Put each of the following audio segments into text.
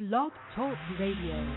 Blog Talk Radio.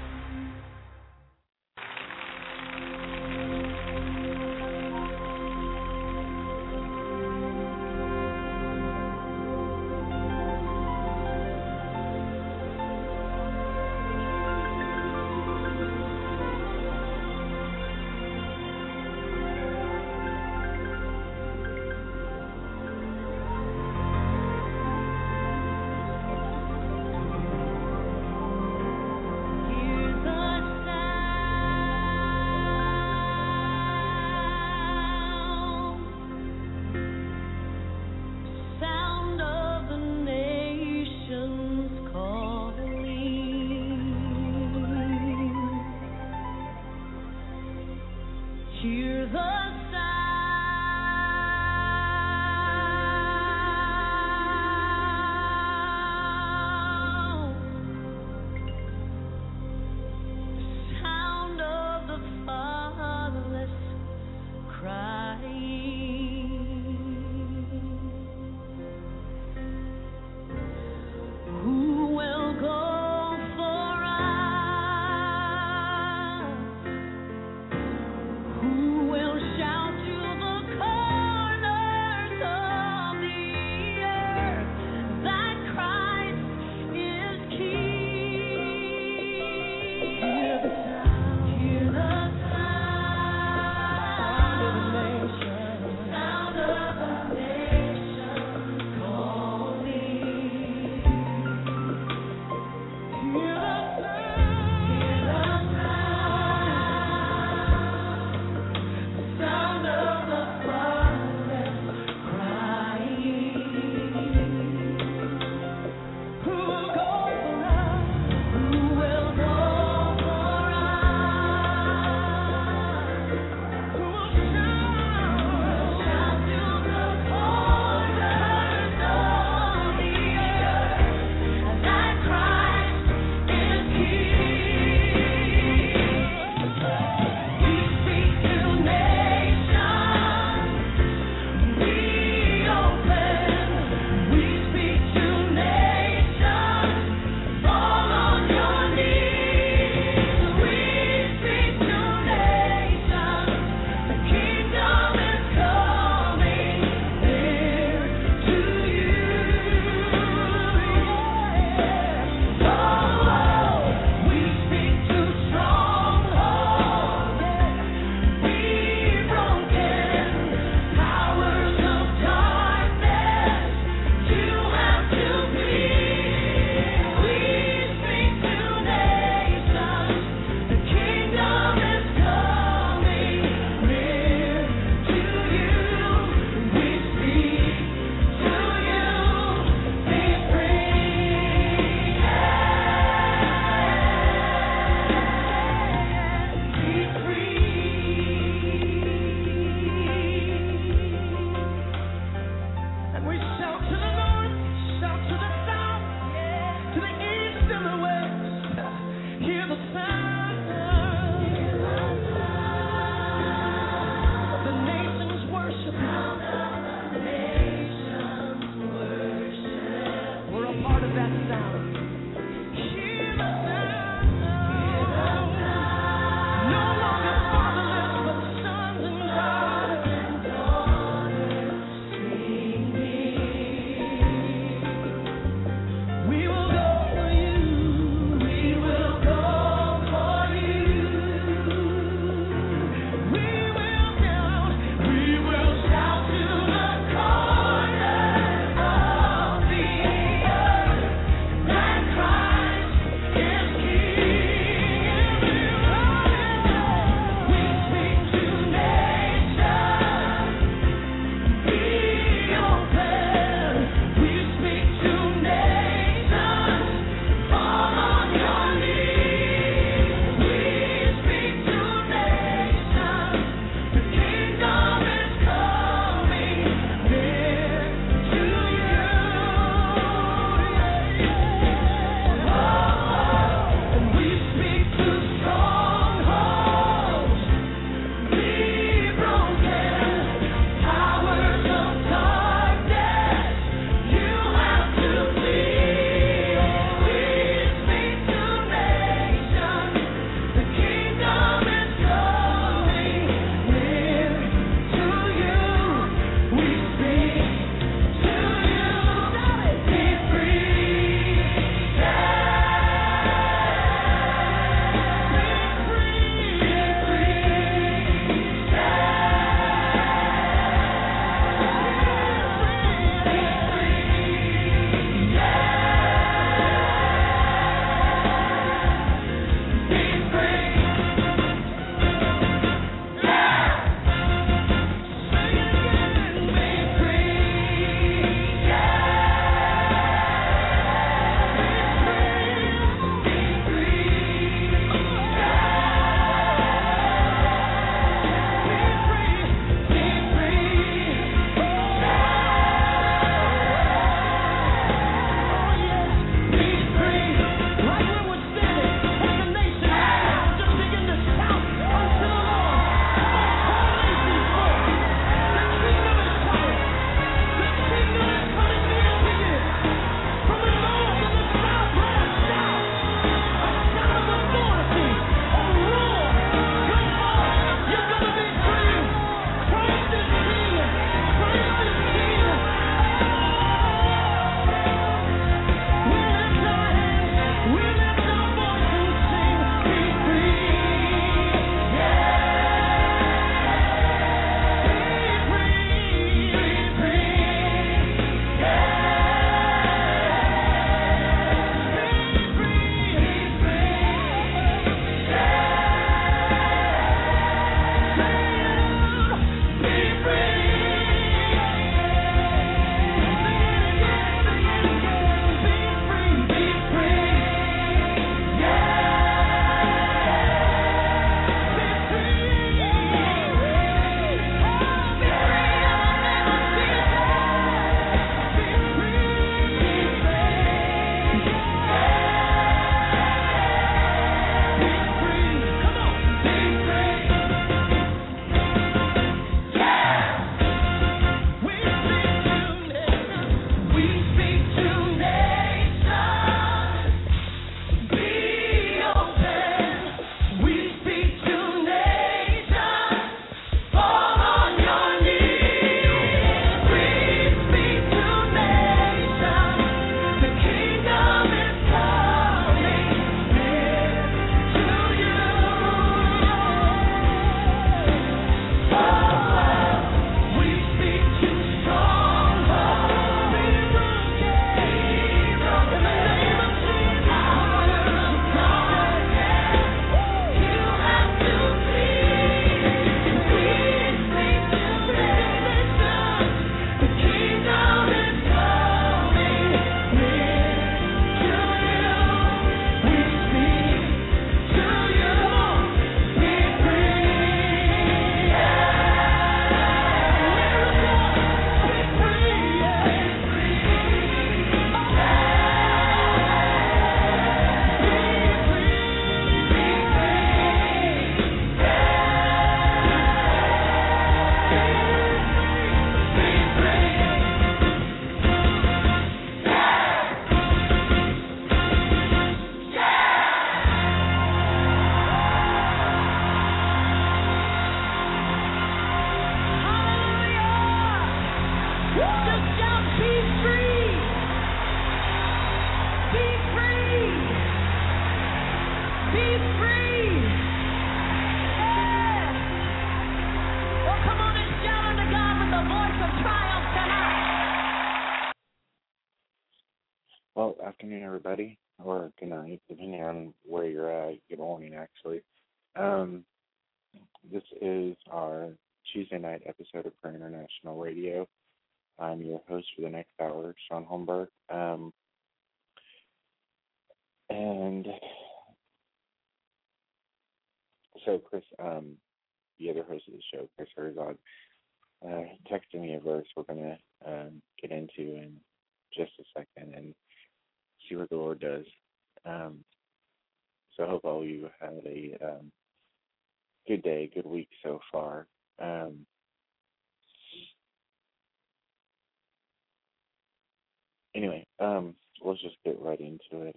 morning, everybody, or good night, depending on where you're at. Good morning, actually. This is our Tuesday night episode of Prayer International Radio. I'm your host for the next hour, Sean Holmberg. And so Chris, the other host of the show, Chris Herzog, texted me a verse we're going to get into in just a second and see what the Lord does. So I hope all of you had a good day, good week so far. Anyway, let's just get right into it.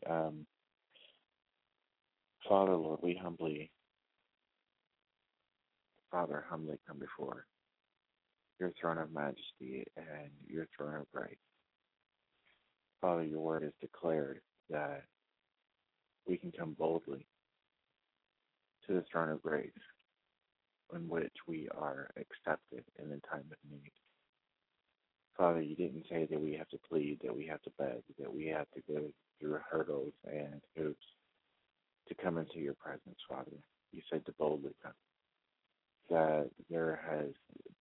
Father, Lord, we humbly, Father, humbly come before your throne of majesty and your throne of grace. Father, your word has declared that we can come boldly to the throne of grace in which we are accepted in the time of need. Father, you didn't say that we have to plead, that we have to beg, that we have to go through hurdles and hoops to come into your presence, Father. You said to boldly come, that there has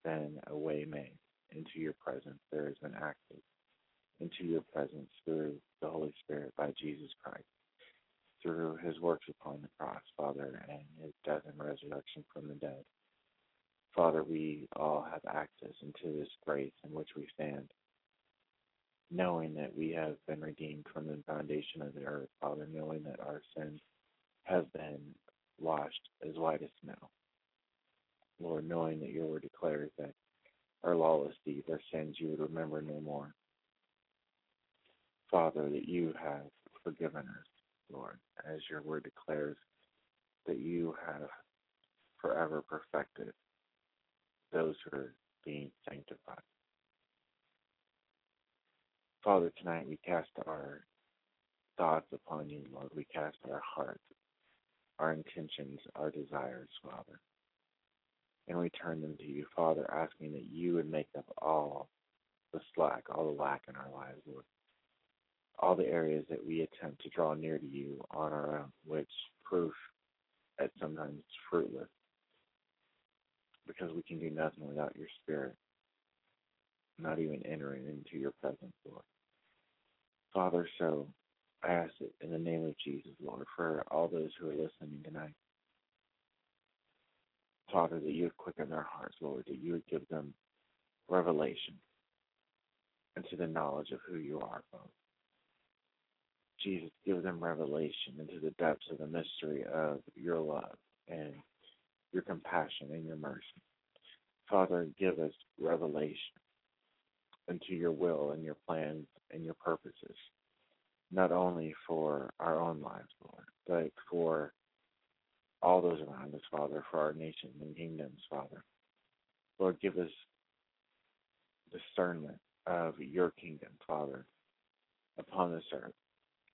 been a way made into your presence. There has been acted into your presence through the Holy Spirit by Jesus Christ, through his works upon the cross, Father, and his death and resurrection from the dead. Father, we all have access into this grace in which we stand, knowing that we have been redeemed from the foundation of the earth, Father, knowing that our sins have been washed as white as snow. Lord, knowing that your word declares that our lawless deeds, our sins, you would remember no more. Father, that you have forgiven us, Lord, as your word declares that you have forever perfected those who are being sanctified. Father, tonight we cast our thoughts upon you, Lord. We cast our hearts, our intentions, our desires, Father, and we turn them to you, Father, asking that you would make up all the slack, all the lack in our lives, Lord. All the areas that we attempt to draw near to you on our own, which proof that sometimes it's fruitless, because we can do nothing without your Spirit, not even entering into your presence, Lord. Father, so I ask it in the name of Jesus, Lord, for all those who are listening tonight, Father, that you would quicken their hearts, Lord, that you would give them revelation into the knowledge of who you are, Father. Jesus, give them revelation into the depths of the mystery of your love and your compassion and your mercy. Father, give us revelation into your will and your plans and your purposes, not only for our own lives, Lord, but for all those around us, Father, for our nations and kingdoms, Father. Lord, give us discernment of your kingdom, Father, upon this earth.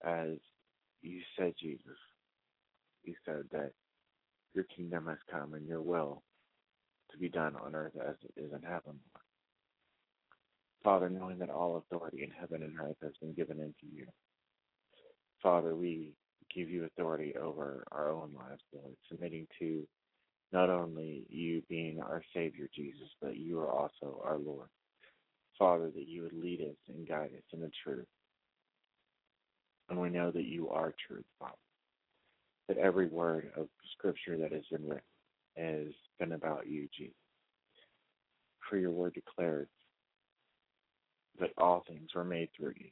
As you said, Jesus, you said that your kingdom has come and your will to be done on earth as it is in heaven, Lord. Father, knowing that all authority in heaven and earth has been given unto you, Father, we give you authority over our own lives, Lord, submitting to not only you being our Savior, Jesus, but you are also our Lord. Father, that you would lead us and guide us in the truth. And we know that you are truth, Father, that every word of Scripture that has been written has been about you, Jesus. For your word declares that all things were made through you,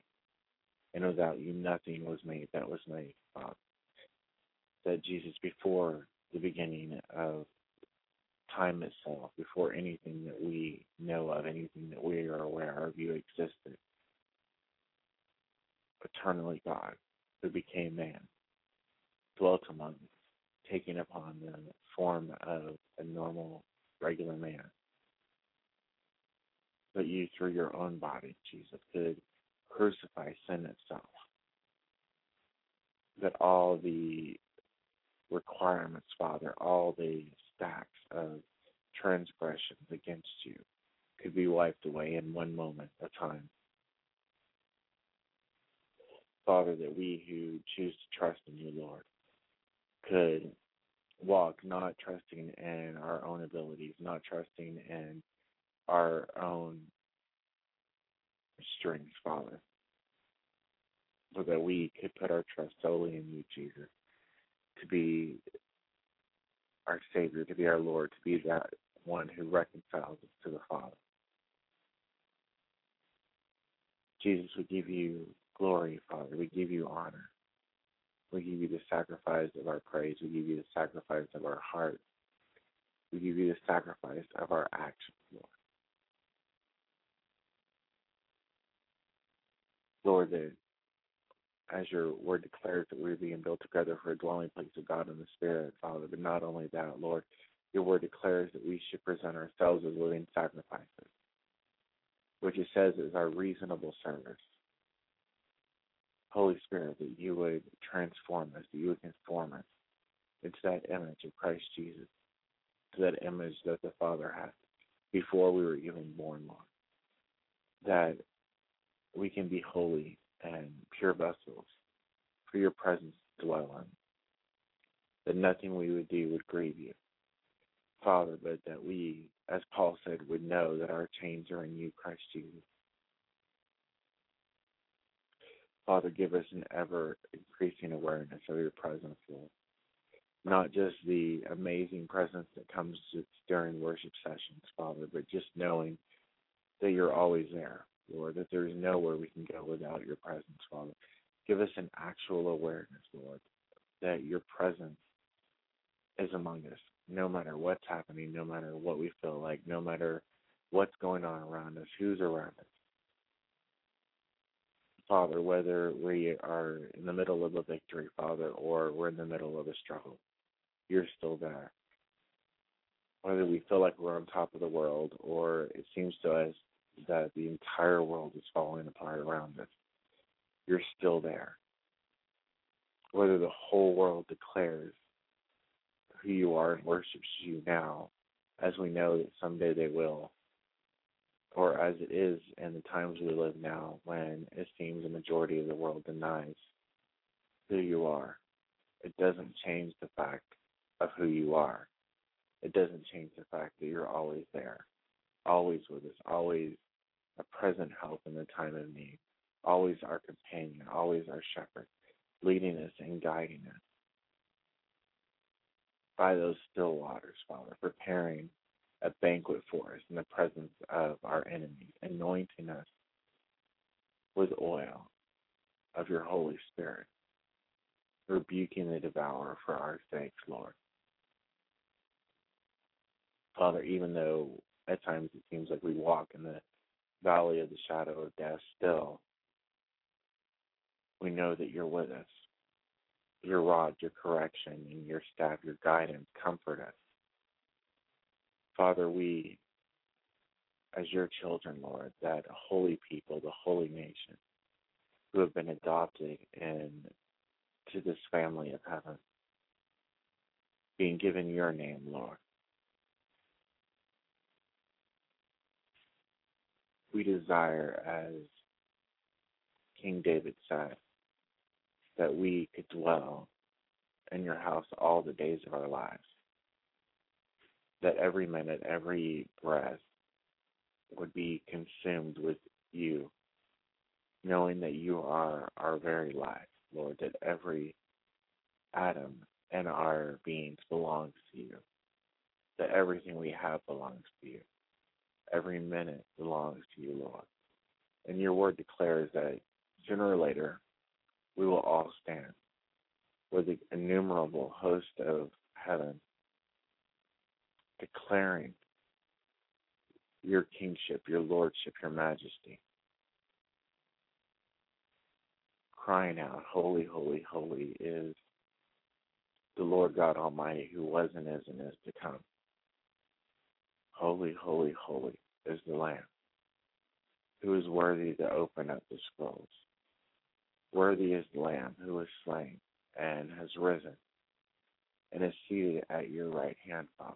and without you nothing was made that was made, Father. That Jesus, before the beginning of time itself, before anything that we know of, anything that we are aware of, you existed. Eternally God, who became man, dwelt among us, taking upon the form of a normal, regular man. But you, through your own body, Jesus, could crucify sin itself. That all the requirements, Father, all the stacks of transgressions against you could be wiped away in one moment of time. Father, that we who choose to trust in you, Lord, could walk not trusting in our own abilities, not trusting in our own strength, Father, so that we could put our trust solely in you, Jesus, to be our Savior, to be our Lord, to be that one who reconciles us to the Father. Jesus, we give you glory, Father. We give you honor. We give you the sacrifice of our praise. We give you the sacrifice of our heart. We give you the sacrifice of our actions, Lord. Lord, that as your word declares that we're being built together for a dwelling place of God in the Spirit, Father, but not only that, Lord, your word declares that we should present ourselves as living sacrifices, which it says is our reasonable service. Holy Spirit, that you would transform us, that you would conform us into that image of Christ Jesus, to that image that the Father had before we were even born, Lord, that we can be holy and pure vessels for your presence to dwell in, that nothing we would do would grieve you, Father, but that we, as Paul said, would know that our chains are in you, Christ Jesus. Father, give us an ever-increasing awareness of your presence, Lord. Not just the amazing presence that comes during worship sessions, Father, but just knowing that you're always there, Lord, that there is nowhere we can go without your presence, Father. Give us an actual awareness, Lord, that your presence is among us, no matter what's happening, no matter what we feel like, no matter what's going on around us, who's around us. Father, whether we are in the middle of a victory, Father, or we're in the middle of a struggle, you're still there. Whether we feel like we're on top of the world or it seems to us that the entire world is falling apart around us, you're still there. Whether the whole world declares who you are and worships you now, as we know that someday they will, or as it is in the times we live now when it seems the majority of the world denies who you are, it doesn't change the fact of who you are. It doesn't change the fact that you're always there, always with us, always a present help in the time of need, always our companion, always our shepherd, leading us and guiding us by those still waters, Father, preparing a banquet for us in the presence of our enemies, anointing us with oil of your Holy Spirit, rebuking the devourer for our sakes, Lord. Father, even though at times it seems like we walk in the valley of the shadow of death, still we know that you're with us. Your rod, your correction, and your staff, your guidance, comfort us. Father, we, as your children, Lord, that holy people, the holy nation, who have been adopted into this family of heaven, being given your name, Lord, we desire, as King David said, that we could dwell in your house all the days of our lives, that every minute, every breath would be consumed with you, knowing that you are our very life, Lord, that every atom in our beings belongs to you, that everything we have belongs to you, every minute belongs to you, Lord. And your word declares that sooner or later we will all stand with the innumerable host of heaven, declaring your kingship, your lordship, your majesty, crying out, holy, holy, holy is the Lord God Almighty, who was and is to come. Holy, holy, holy is the Lamb, who is worthy to open up the scrolls. Worthy is the Lamb who was slain and has risen and is seated at your right hand, Father.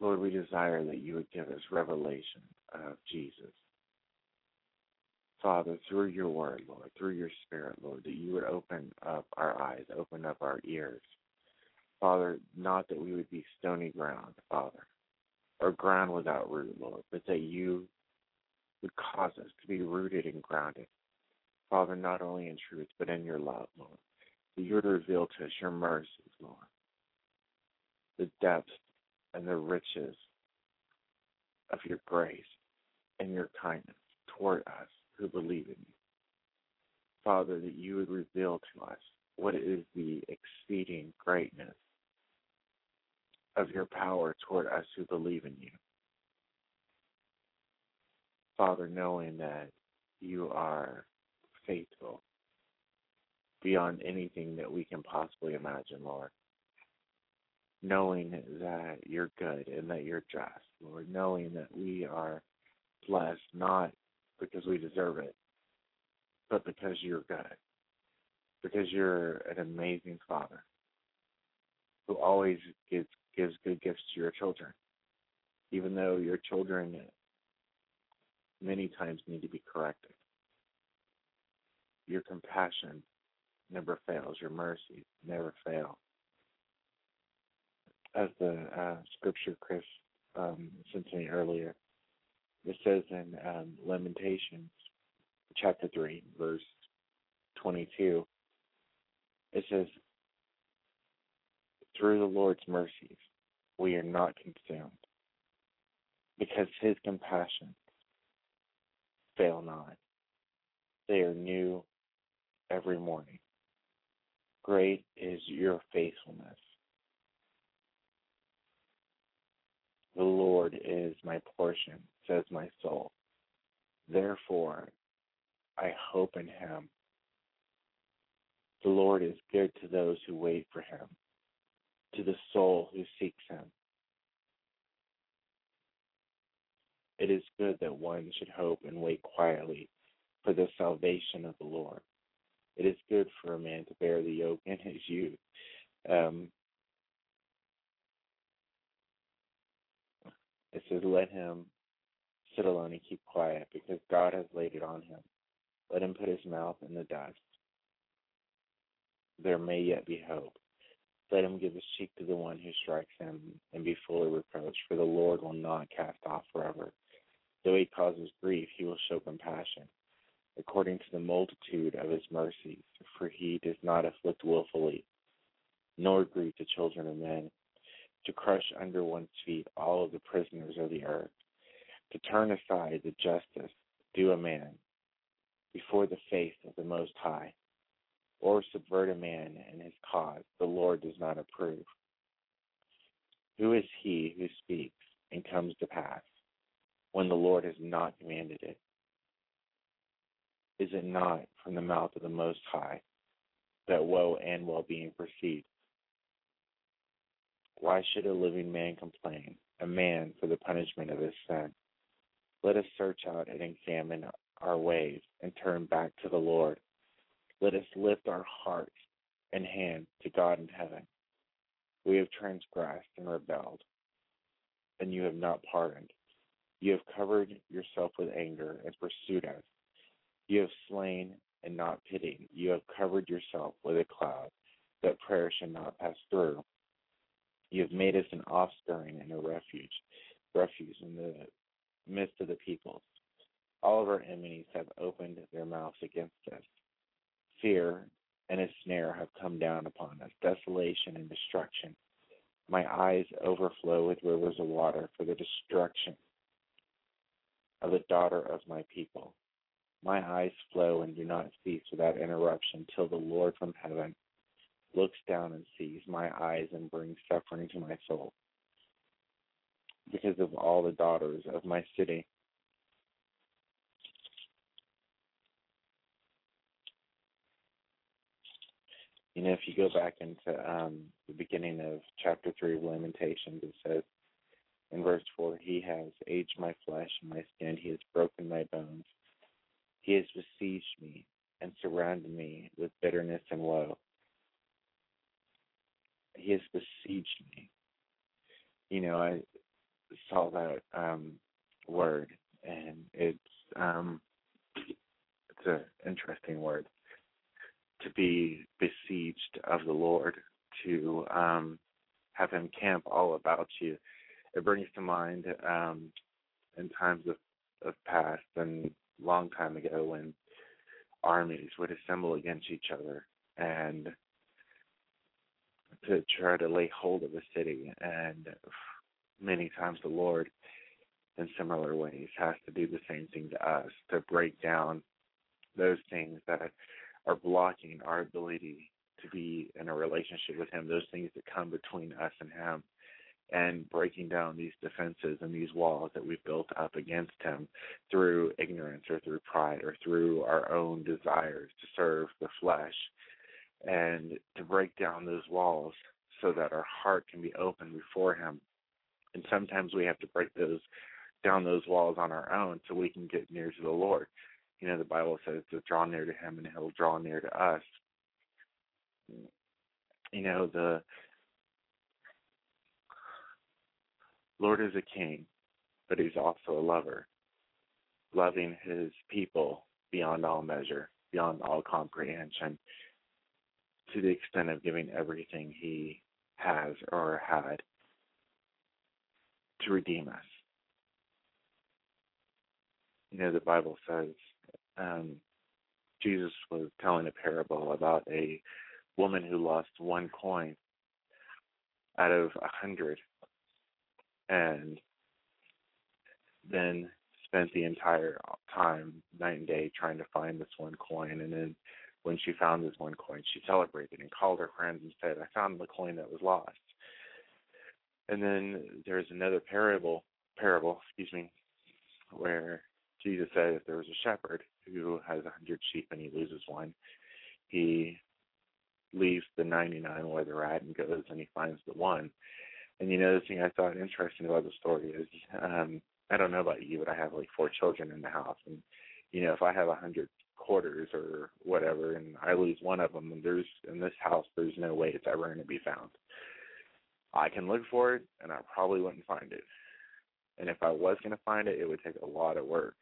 Lord, we desire that you would give us revelation of Jesus. Father, through your word, Lord, through your spirit, Lord, that you would open up our eyes, open up our ears. Father, not that we would be stony ground, Father, or ground without root, Lord, but that you would cause us to be rooted and grounded, Father, not only in truth, but in your love, Lord. That you would reveal to us your mercies, Lord, the depths and the riches of your grace and your kindness toward us who believe in you. Father, that you would reveal to us what is the exceeding greatness of your power toward us who believe in you. Father, knowing that you are faithful beyond anything that we can possibly imagine, Lord. Knowing that you're good and that you're just, Lord. Knowing that we are blessed not because we deserve it, but because you're good. Because you're an amazing Father who always gives good gifts to your children, even though your children many times need to be corrected. Your compassion never fails. Your mercy never fails. As the scripture Chris sent to me earlier, it says in Lamentations chapter 3, verse 22, it says, through the Lord's mercies we are not consumed, because his compassions fail not. They are new every morning. Great is your faithfulness. The Lord is my portion, says my soul. Therefore, I hope in him. The Lord is good to those who wait for him, to the soul who seeks him. It is good that one should hope and wait quietly for the salvation of the Lord. It is good for a man to bear the yoke in his youth. It says, let him sit alone and keep quiet, because God has laid it on him. Let him put his mouth in the dust. There may yet be hope. Let him give his cheek to the one who strikes him and be fully reproached, for the Lord will not cast off forever. Though he causes grief, he will show compassion, according to the multitude of his mercies. For he does not afflict willfully, nor grieve the children of men, to crush under one's feet all of the prisoners of the earth, to turn aside the justice due a man before the face of the Most High, or subvert a man and his cause the Lord does not approve. Who is he who speaks and comes to pass when the Lord has not commanded it? Is it not from the mouth of the Most High that woe and well-being proceed? Why should a living man complain, a man for the punishment of his sin? Let us search out and examine our ways and turn back to the Lord. Let us lift our hearts and hands to God in heaven. We have transgressed and rebelled, and you have not pardoned. You have covered yourself with anger and pursued us. You have slain and not pitied. You have covered yourself with a cloud that prayer should not pass through. You have made us an offscouring and a refuge in the midst of the peoples. All of our enemies have opened their mouths against us. Fear and a snare have come down upon us, desolation and destruction. My eyes overflow with rivers of water for the destruction of the daughter of my people. My eyes flow and do not cease without interruption till the Lord from heaven looks down and sees my eyes and brings suffering to my soul because of all the daughters of my city. You know, if you go back into the beginning of chapter 3 of Lamentations, it says in verse 4, he has aged my flesh and my skin. He has broken my bones. He has besieged me and surrounded me with bitterness and woe. He has besieged me. You know, I saw that word, and it's It's an interesting word. To be besieged of the Lord, to have him camp all about you. It brings to mind in times of past and long time ago when armies would assemble against each other and to try to lay hold of a city. And many times the Lord, in similar ways, has to do the same thing to us, to break down those things that are blocking our ability to be in a relationship with him, those things that come between us and him, and breaking down these defenses and these walls that we've built up against him through ignorance or through pride or through our own desires to serve the flesh, and to break down those walls so that our heart can be open before him. And sometimes we have to break down those walls on our own so we can get near to the Lord. You know, the Bible says to draw near to him and he'll draw near to us. You know, the Lord is a king, but he's also a lover, loving his people beyond all measure, beyond all comprehension, to the extent of giving everything he has or had to redeem us. You know, the Bible says, Jesus was telling a parable about a woman who lost one coin out of 100 and then spent the entire time, night and day, trying to find this one coin. And then when she found this one coin, she celebrated and called her friends and said, I found the coin that was lost. And then there's another parable, where Jesus said if there was a shepherd who has 100 sheep and he loses one, he leaves the 99 where they're at and goes and he finds the one. And, you know, the thing I thought interesting about the story is, I don't know about you, but I have like 4 children in the house. And, you know, if I have 100 quarters or whatever and I lose one of them, and there's, in this house, there's no way it's ever going to be found. I can look for it, and I probably wouldn't find it. And if I was going to find it, it would take a lot of work.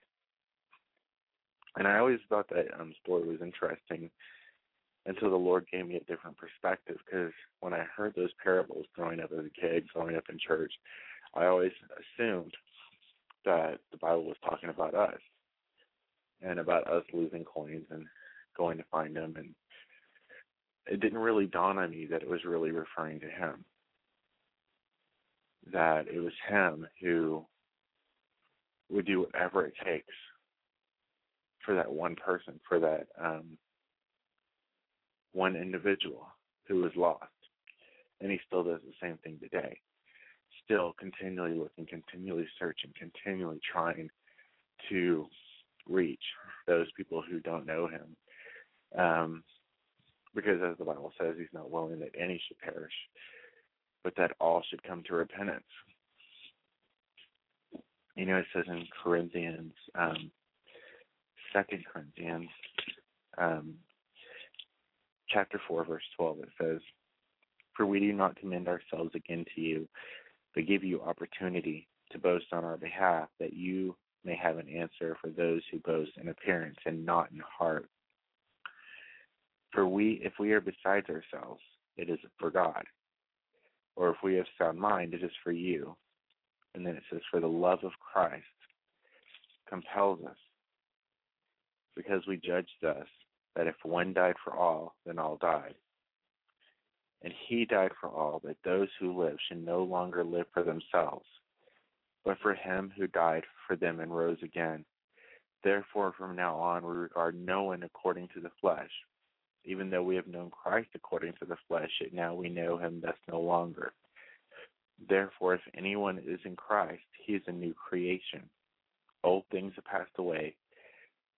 And I always thought that story was interesting until the Lord gave me a different perspective, because when I heard those parables growing up as a kid, growing up in church, I always assumed that the Bible was talking about us and about us losing coins and going to find them. And it didn't really dawn on me that it was really referring to him, that it was him who would do whatever it takes for that one person, for that one individual who was lost. And he still does the same thing today, still continually looking, continually searching, continually trying to reach those people who don't know him. Because as the Bible says, he's not willing that any should perish, but that all should come to repentance. You know, it says in Corinthians, 2 Corinthians, chapter 4, verse 12, it says, for we do not commend ourselves again to you, but give you opportunity to boast on our behalf, that you may have an answer for those who boast in appearance and not in heart. For if we are besides ourselves, it is for God. Or if we have sound mind, it is for you. And then it says, for the love of Christ compels us, because we judge thus, that if one died for all, then all died. And he died for all, that those who live should no longer live for themselves, but for him who died for them and rose again. Therefore, from now on, we regard no one according to the flesh. Even though we have known Christ according to the flesh, yet now we know him thus no longer. Therefore, if anyone is in Christ, he is a new creation. Old things have passed away.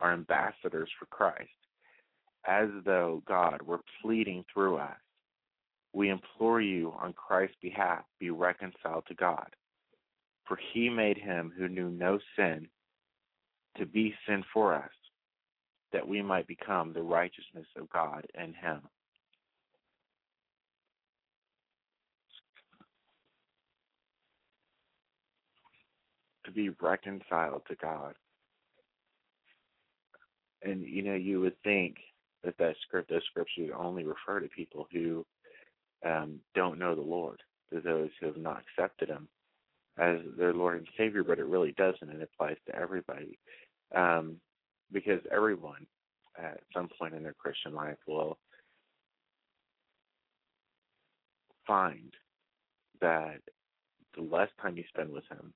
are ambassadors for Christ, as though God were pleading through us. We implore you on Christ's behalf, be reconciled to God. For he made him who knew no sin to be sin for us, that we might become the righteousness of God in him. To be reconciled to God. And, you know, you would think that those scriptures only refer to people who don't know the Lord, to those who have not accepted him as their Lord and Savior, but it really doesn't. It applies to everybody, because everyone at some point in their Christian life will find that the less time you spend with him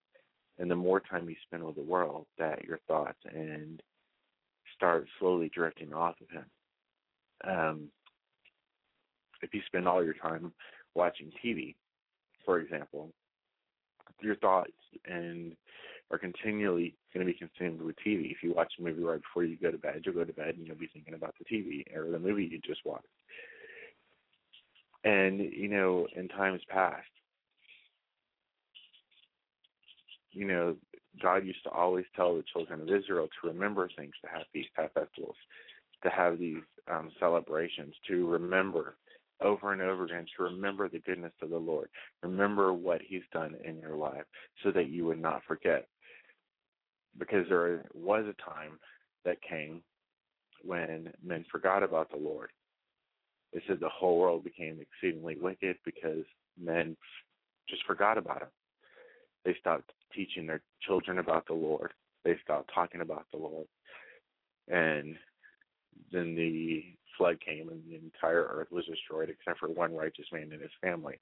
and the more time you spend with the world, that your thoughts and start slowly drifting off of him. If you spend all your time watching TV, for example, your thoughts and are continually going to be consumed with TV. If you watch a movie right before you go to bed, you'll go to bed and you'll be thinking about the TV or the movie you just watched. And, you know, in times past, you know, God used to always tell the children of Israel to remember things, to have these festivals, to have these celebrations, to remember over and over again, to remember the goodness of the Lord. Remember what he's done in your life so that you would not forget. Because there was a time that came when men forgot about the Lord. It said the whole world became exceedingly wicked because men just forgot about him. They stopped teaching their children about the Lord. They stopped talking about the Lord. And then the flood came and the entire earth was destroyed except for one righteous man and his family.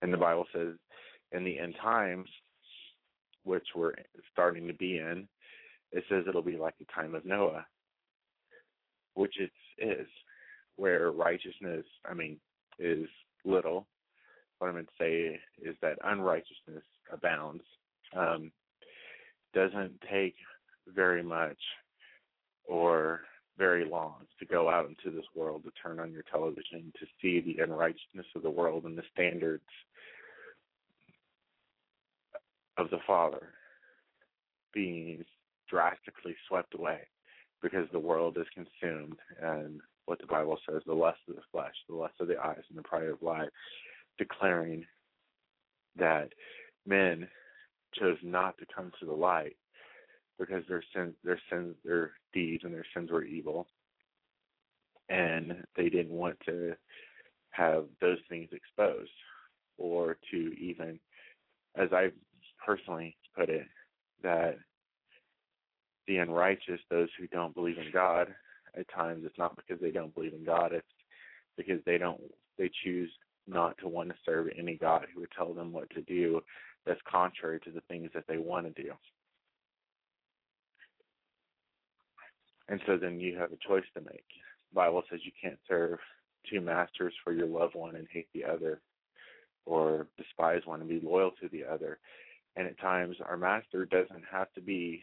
And the Bible says in the end times, which we're starting to be in, it says it'll be like the time of Noah, which it is, where righteousness, is little. What I'm going to say is that unrighteousness abounds. Doesn't take very much or very long to go out into this world, to turn on your television, to see the unrighteousness of the world and the standards of the Father being drastically swept away, because the world is consumed, and what the Bible says, the lust of the flesh, the lust of the eyes, and the pride of life, declaring that men chose not to come to the light because their deeds and their sins were evil, and they didn't want to have those things exposed, or to even, as I personally put it, that the unrighteous, those who don't believe in God, at times it's not because they don't believe in God, it's because they choose not to want to serve any God who would tell them what to do that's contrary to the things that they want to do. And so then you have a choice to make. The Bible says you can't serve two masters, for your loved one and hate the other, or despise one and be loyal to the other. And at times our master doesn't have to be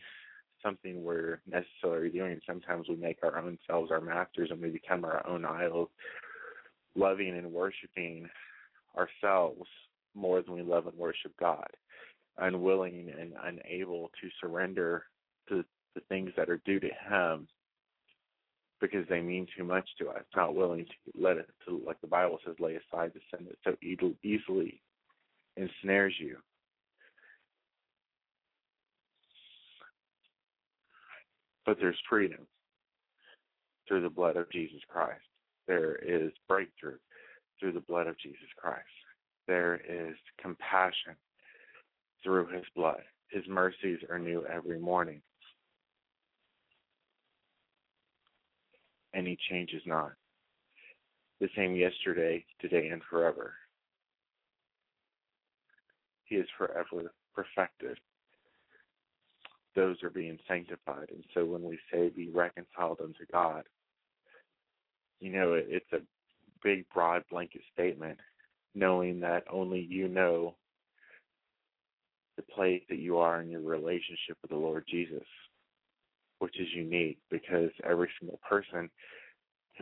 something we're necessarily doing. Sometimes we make our own selves our masters and we become our own idols, loving and worshiping ourselves more than we love and worship God, unwilling and unable to surrender to the things that are due to him because they mean too much to us, not willing to let it, to, like the Bible says, lay aside the sin that so easily ensnares you. But there's freedom through the blood of Jesus Christ. There is breakthrough through the blood of Jesus Christ. There is compassion through his blood. His mercies are new every morning. And he changes not. The same yesterday, today, and forever. He is forever perfected. Those are being sanctified. And so when we say be reconciled unto God, you know, it's a big, broad, blanket statement, knowing that only you know the place that you are in your relationship with the Lord Jesus, which is unique, because every single person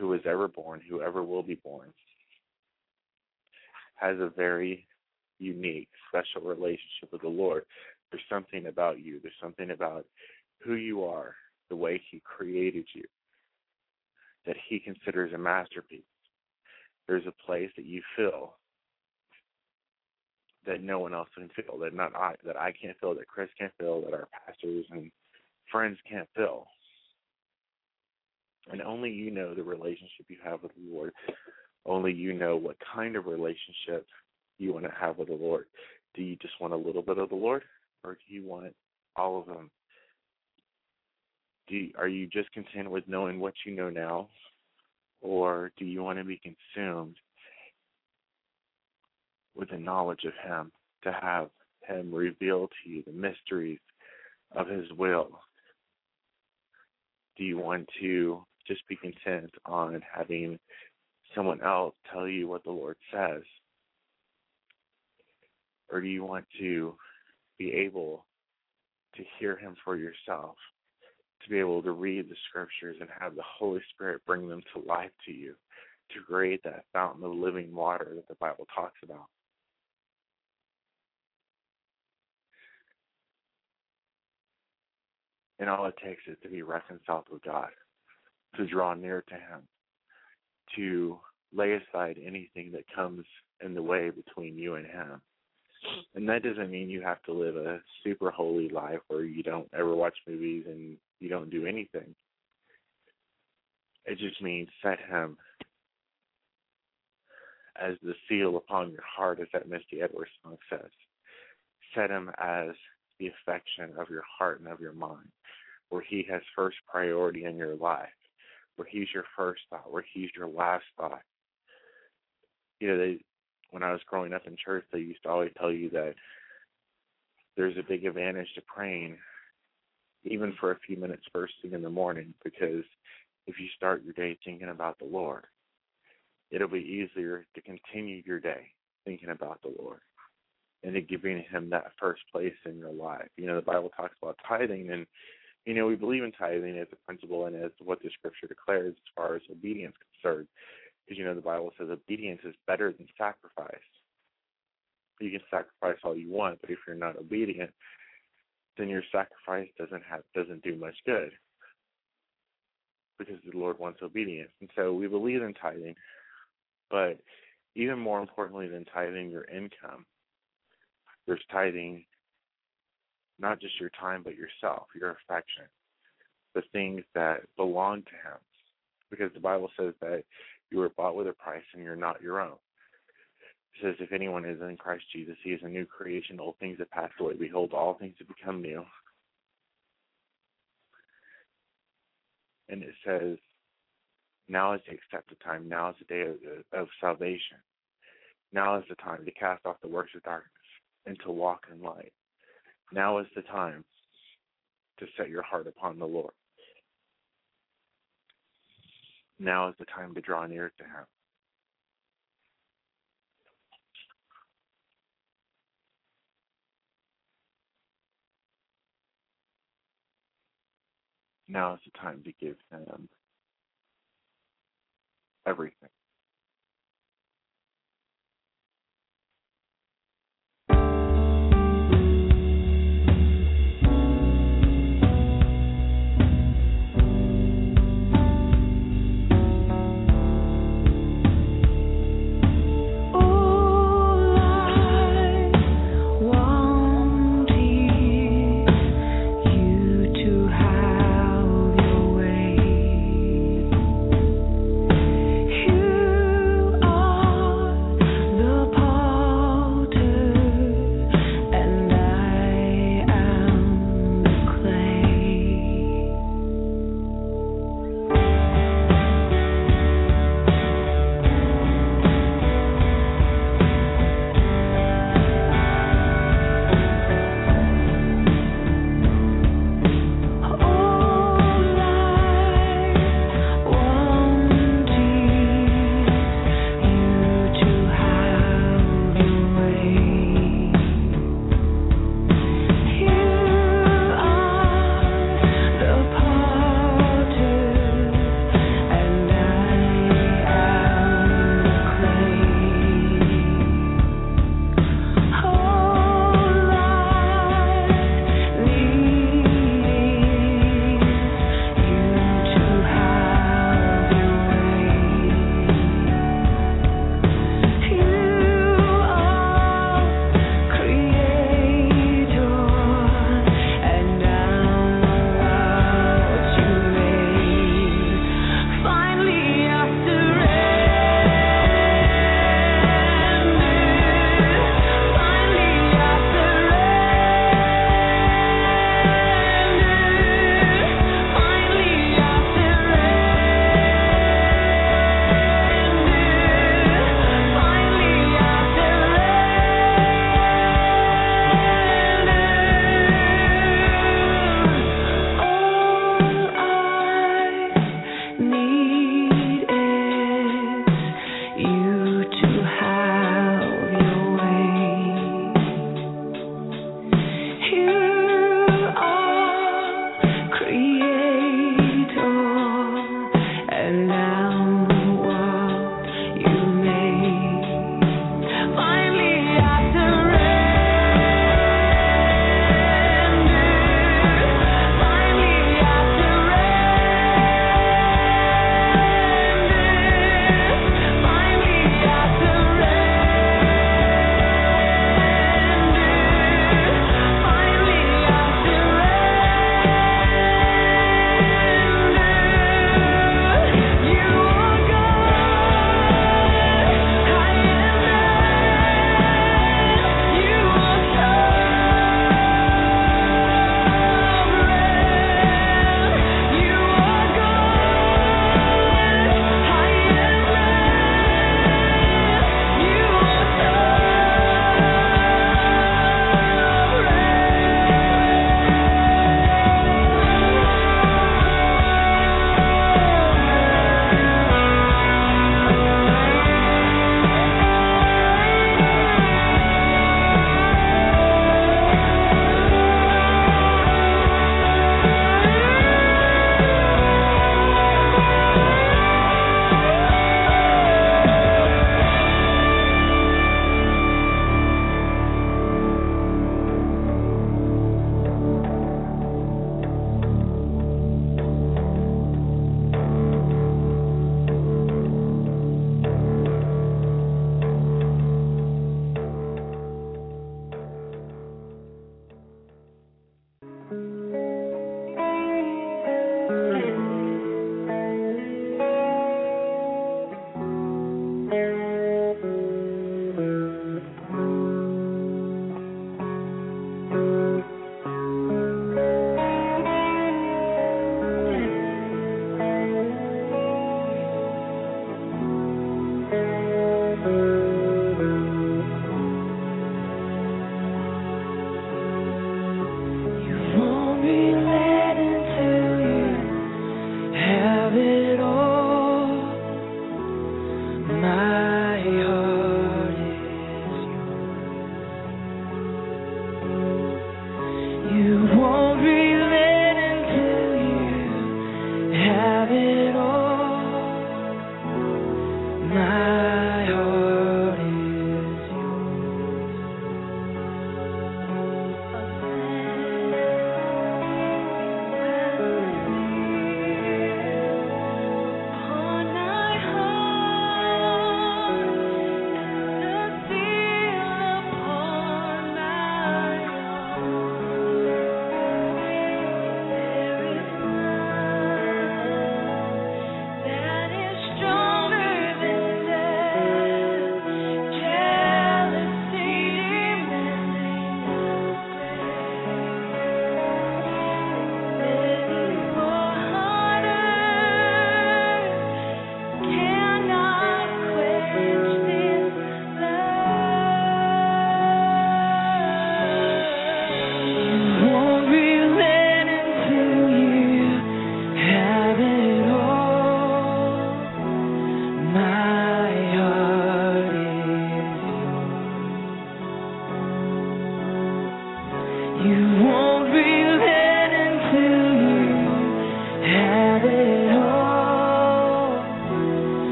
who is ever born, who ever will be born, has a very unique, special relationship with the Lord. There's something about you. There's something about who you are, the way He created you, that He considers a masterpiece. There's a place that you fill that no one else can fill, that I can't fill, that Chris can't fill, that our pastors and friends can't fill. And only you know the relationship you have with the Lord. Only you know what kind of relationship you want to have with the Lord. Do you just want a little bit of the Lord, or do you want all of them? Are you just content with knowing what you know now, or do you want to be consumed with the knowledge of Him, to have Him reveal to you the mysteries of His will? Do you want to just be content on having someone else tell you what the Lord says? Or do you want to be able to hear Him for yourself, to be able to read the Scriptures and have the Holy Spirit bring them to life to you, to create that fountain of living water that the Bible talks about? And all it takes is to be reconciled with God, to draw near to Him, to lay aside anything that comes in the way between you and Him. And that doesn't mean you have to live a super holy life where you don't ever watch movies and you don't do anything. It just means set Him as the seal upon your heart, as that Misty Edwards song says. Set Him as the affection of your heart and of your mind, where He has first priority in your life, where He's your first thought, where He's your last thought. You know, when I was growing up in church, they used to always tell you that there's a big advantage to praying, even for a few minutes first thing in the morning, because if you start your day thinking about the Lord, it'll be easier to continue your day thinking about the Lord and to giving Him that first place in your life. You know, the Bible talks about tithing, and, you know, we believe in tithing as a principle and as what the Scripture declares as far as obedience is concerned. Because, you know, the Bible says obedience is better than sacrifice. You can sacrifice all you want, but if you're not obedient, then your sacrifice doesn't do much good, because the Lord wants obedience. And so we believe in tithing, but even more importantly than tithing your income, there's tithing not just your time, but yourself, your affection, the things that belong to Him, because the Bible says that you were bought with a price and you're not your own. It says, if anyone is in Christ Jesus, he is a new creation. Old things have passed away. Behold, all things have become new. And it says, now is the accepted time. Now is the day of salvation. Now is the time to cast off the works of darkness and to walk in light. Now is the time to set your heart upon the Lord. Now is the time to draw near to Him. Now is the time to give Him everything. You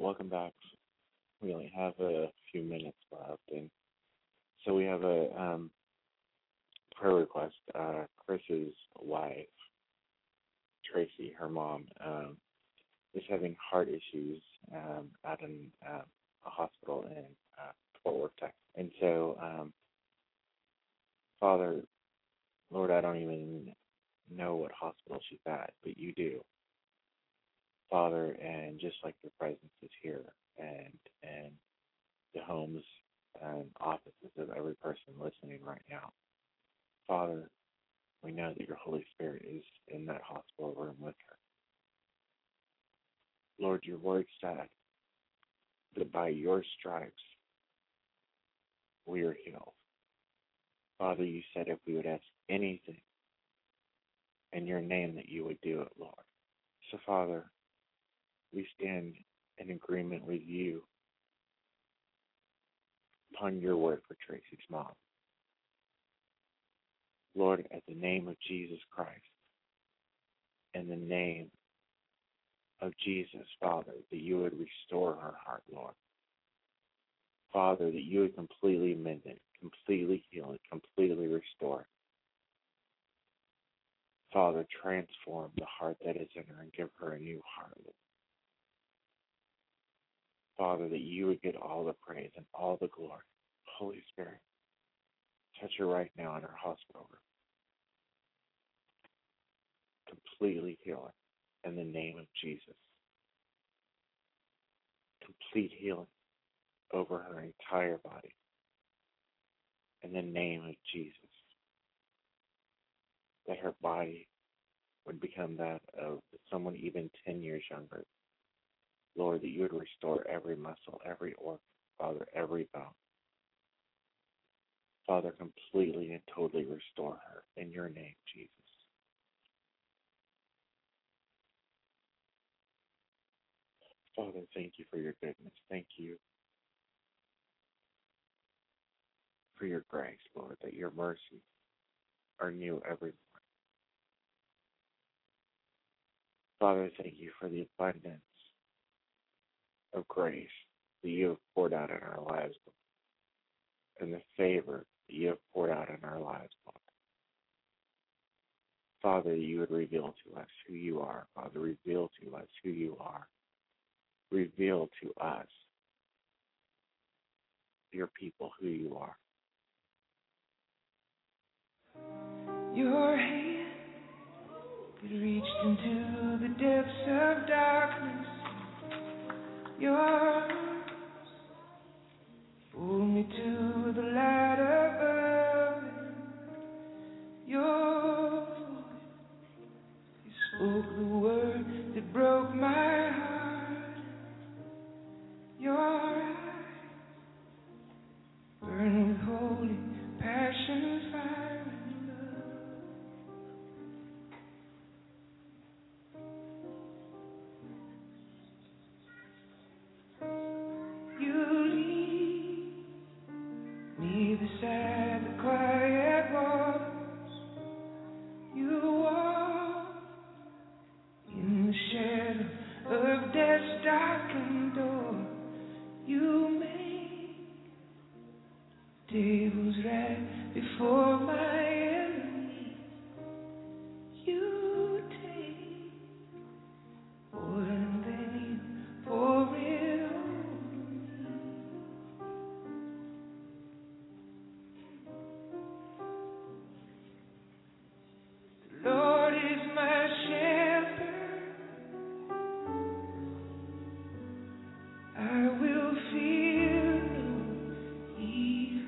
Welcome back. We only have a few minutes left, and so we have a prayer request. Chris's wife, Tracy, her mom, is having heart issues at a hospital in Fort Worth, Texas. And so, Father, Lord, I don't even know what hospital she's at, but you do, Father, and just like your presence is here and the homes and offices of every person listening right now, Father, we know that your Holy Spirit is in that hospital room with her. Lord, your word said that by your stripes we are healed. Father, you said if we would ask anything in your name that you would do it, Lord. So, Father, we stand in agreement with you upon your word for Tracy's mom. Lord, at the name of Jesus Christ, in the name of Jesus, Father, that you would restore her heart, Lord. Father, that you would completely mend it, completely heal it, completely restore it. Father, transform the heart that is in her and give her a new heart, Lord. Father, that you would get all the praise and all the glory. Holy Spirit, touch her right now in her hospital room. Completely heal her in the name of Jesus. Complete healing over her entire body in the name of Jesus. That her body would become that of someone even 10 years younger. Lord, that you would restore every muscle, every organ, Father, every bone. Father, completely and totally restore her in your name, Jesus. Father, thank you for your goodness. Thank you for your grace, Lord, that your mercies are new every morning. Father, thank you for the abundance of grace that you have poured out in our lives, Lord, and the favor that you have poured out in our lives, Lord. Father, you would reveal to us who you are. Father, reveal to us who you are. Reveal to us, your people, who you are. Your hand that reached into the depths of darkness, your arms pull me to the light above. Your voice, you spoke the word that broke my heart. Your eyes burn with holy passion, fire and love. You lead me beside the quiet waters. You walk in the shadow of death's darkened door. You make tables right before my enemies. You take more than they need, pour it on me. The Lord is my shepherd, I will fear no evil.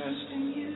trust in you.